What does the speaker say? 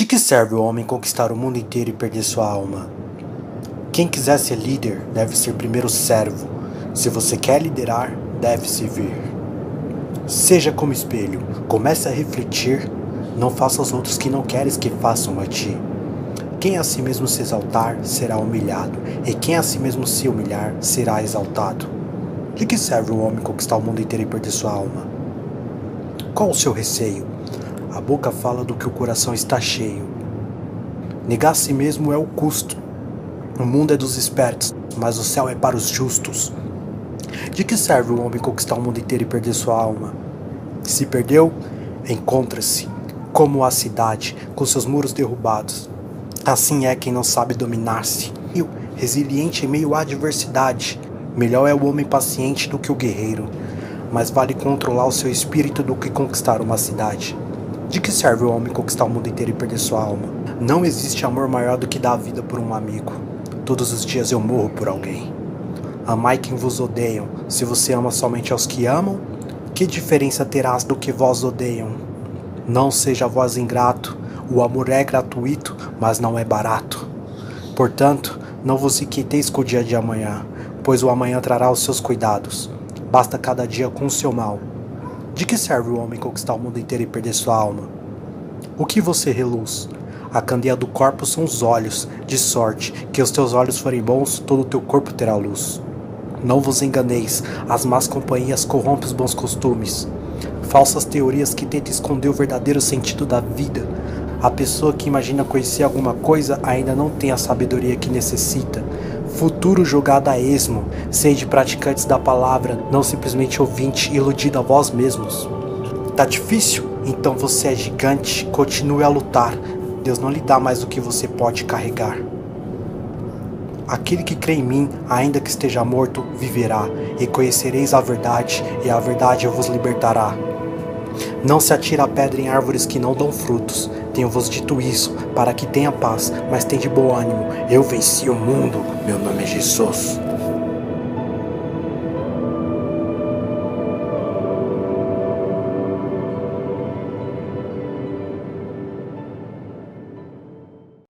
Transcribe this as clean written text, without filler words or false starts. De que serve o homem conquistar o mundo inteiro e perder sua alma? Quem quiser ser líder deve ser primeiro servo. Se você quer liderar, deve servir. Seja como espelho, comece a refletir. Não faça aos outros que não queres que façam a ti. Quem a si mesmo se exaltar, será humilhado, e quem a si mesmo se humilhar, será exaltado. De que serve o homem conquistar o mundo inteiro e perder sua alma? Qual o seu receio? A boca fala do que o coração está cheio. Negar a si mesmo é o custo. O mundo é dos espertos, mas o céu é para os justos. De que serve o homem conquistar o mundo inteiro e perder sua alma? Se perdeu, encontra-se, como a cidade, com seus muros derrubados. Assim é quem não sabe dominar-se, resiliente em meio à adversidade. Melhor é o homem paciente do que o guerreiro, mas vale controlar o seu espírito do que conquistar uma cidade. De que serve o homem conquistar o mundo inteiro e perder sua alma? Não existe amor maior do que dar a vida por um amigo. Todos os dias eu morro por alguém. Amai quem vos odeiam. Se você ama somente aos que amam, que diferença terás do que vós odeiam? Não seja vós ingrato. O amor é gratuito, mas não é barato. Portanto, não vos inquieteis com o dia de amanhã, pois o amanhã trará os seus cuidados. Basta cada dia com o seu mal. De que serve o homem conquistar o mundo inteiro e perder sua alma? O que você reluz? A candeia do corpo são os olhos, de sorte que os teus olhos forem bons, todo o teu corpo terá luz. Não vos enganeis, as más companhias corrompem os bons costumes. Falsas teorias que tentam esconder o verdadeiro sentido da vida. A pessoa que imagina conhecer alguma coisa ainda não tem a sabedoria que necessita. Futuro jogado a esmo, sede praticantes da palavra, não simplesmente ouvinte, iludido a vós mesmos. Tá difícil? Então você é gigante, continue a lutar. Deus não lhe dá mais do que você pode carregar. Aquele que crê em mim, ainda que esteja morto, viverá, e conhecereis a verdade, e a verdade vos libertará. Não se atira a pedra em árvores que não dão frutos. Tenho-vos dito isso, para que tenha paz, mas tende bom ânimo. Eu venci o mundo. Meu nome é Jesus.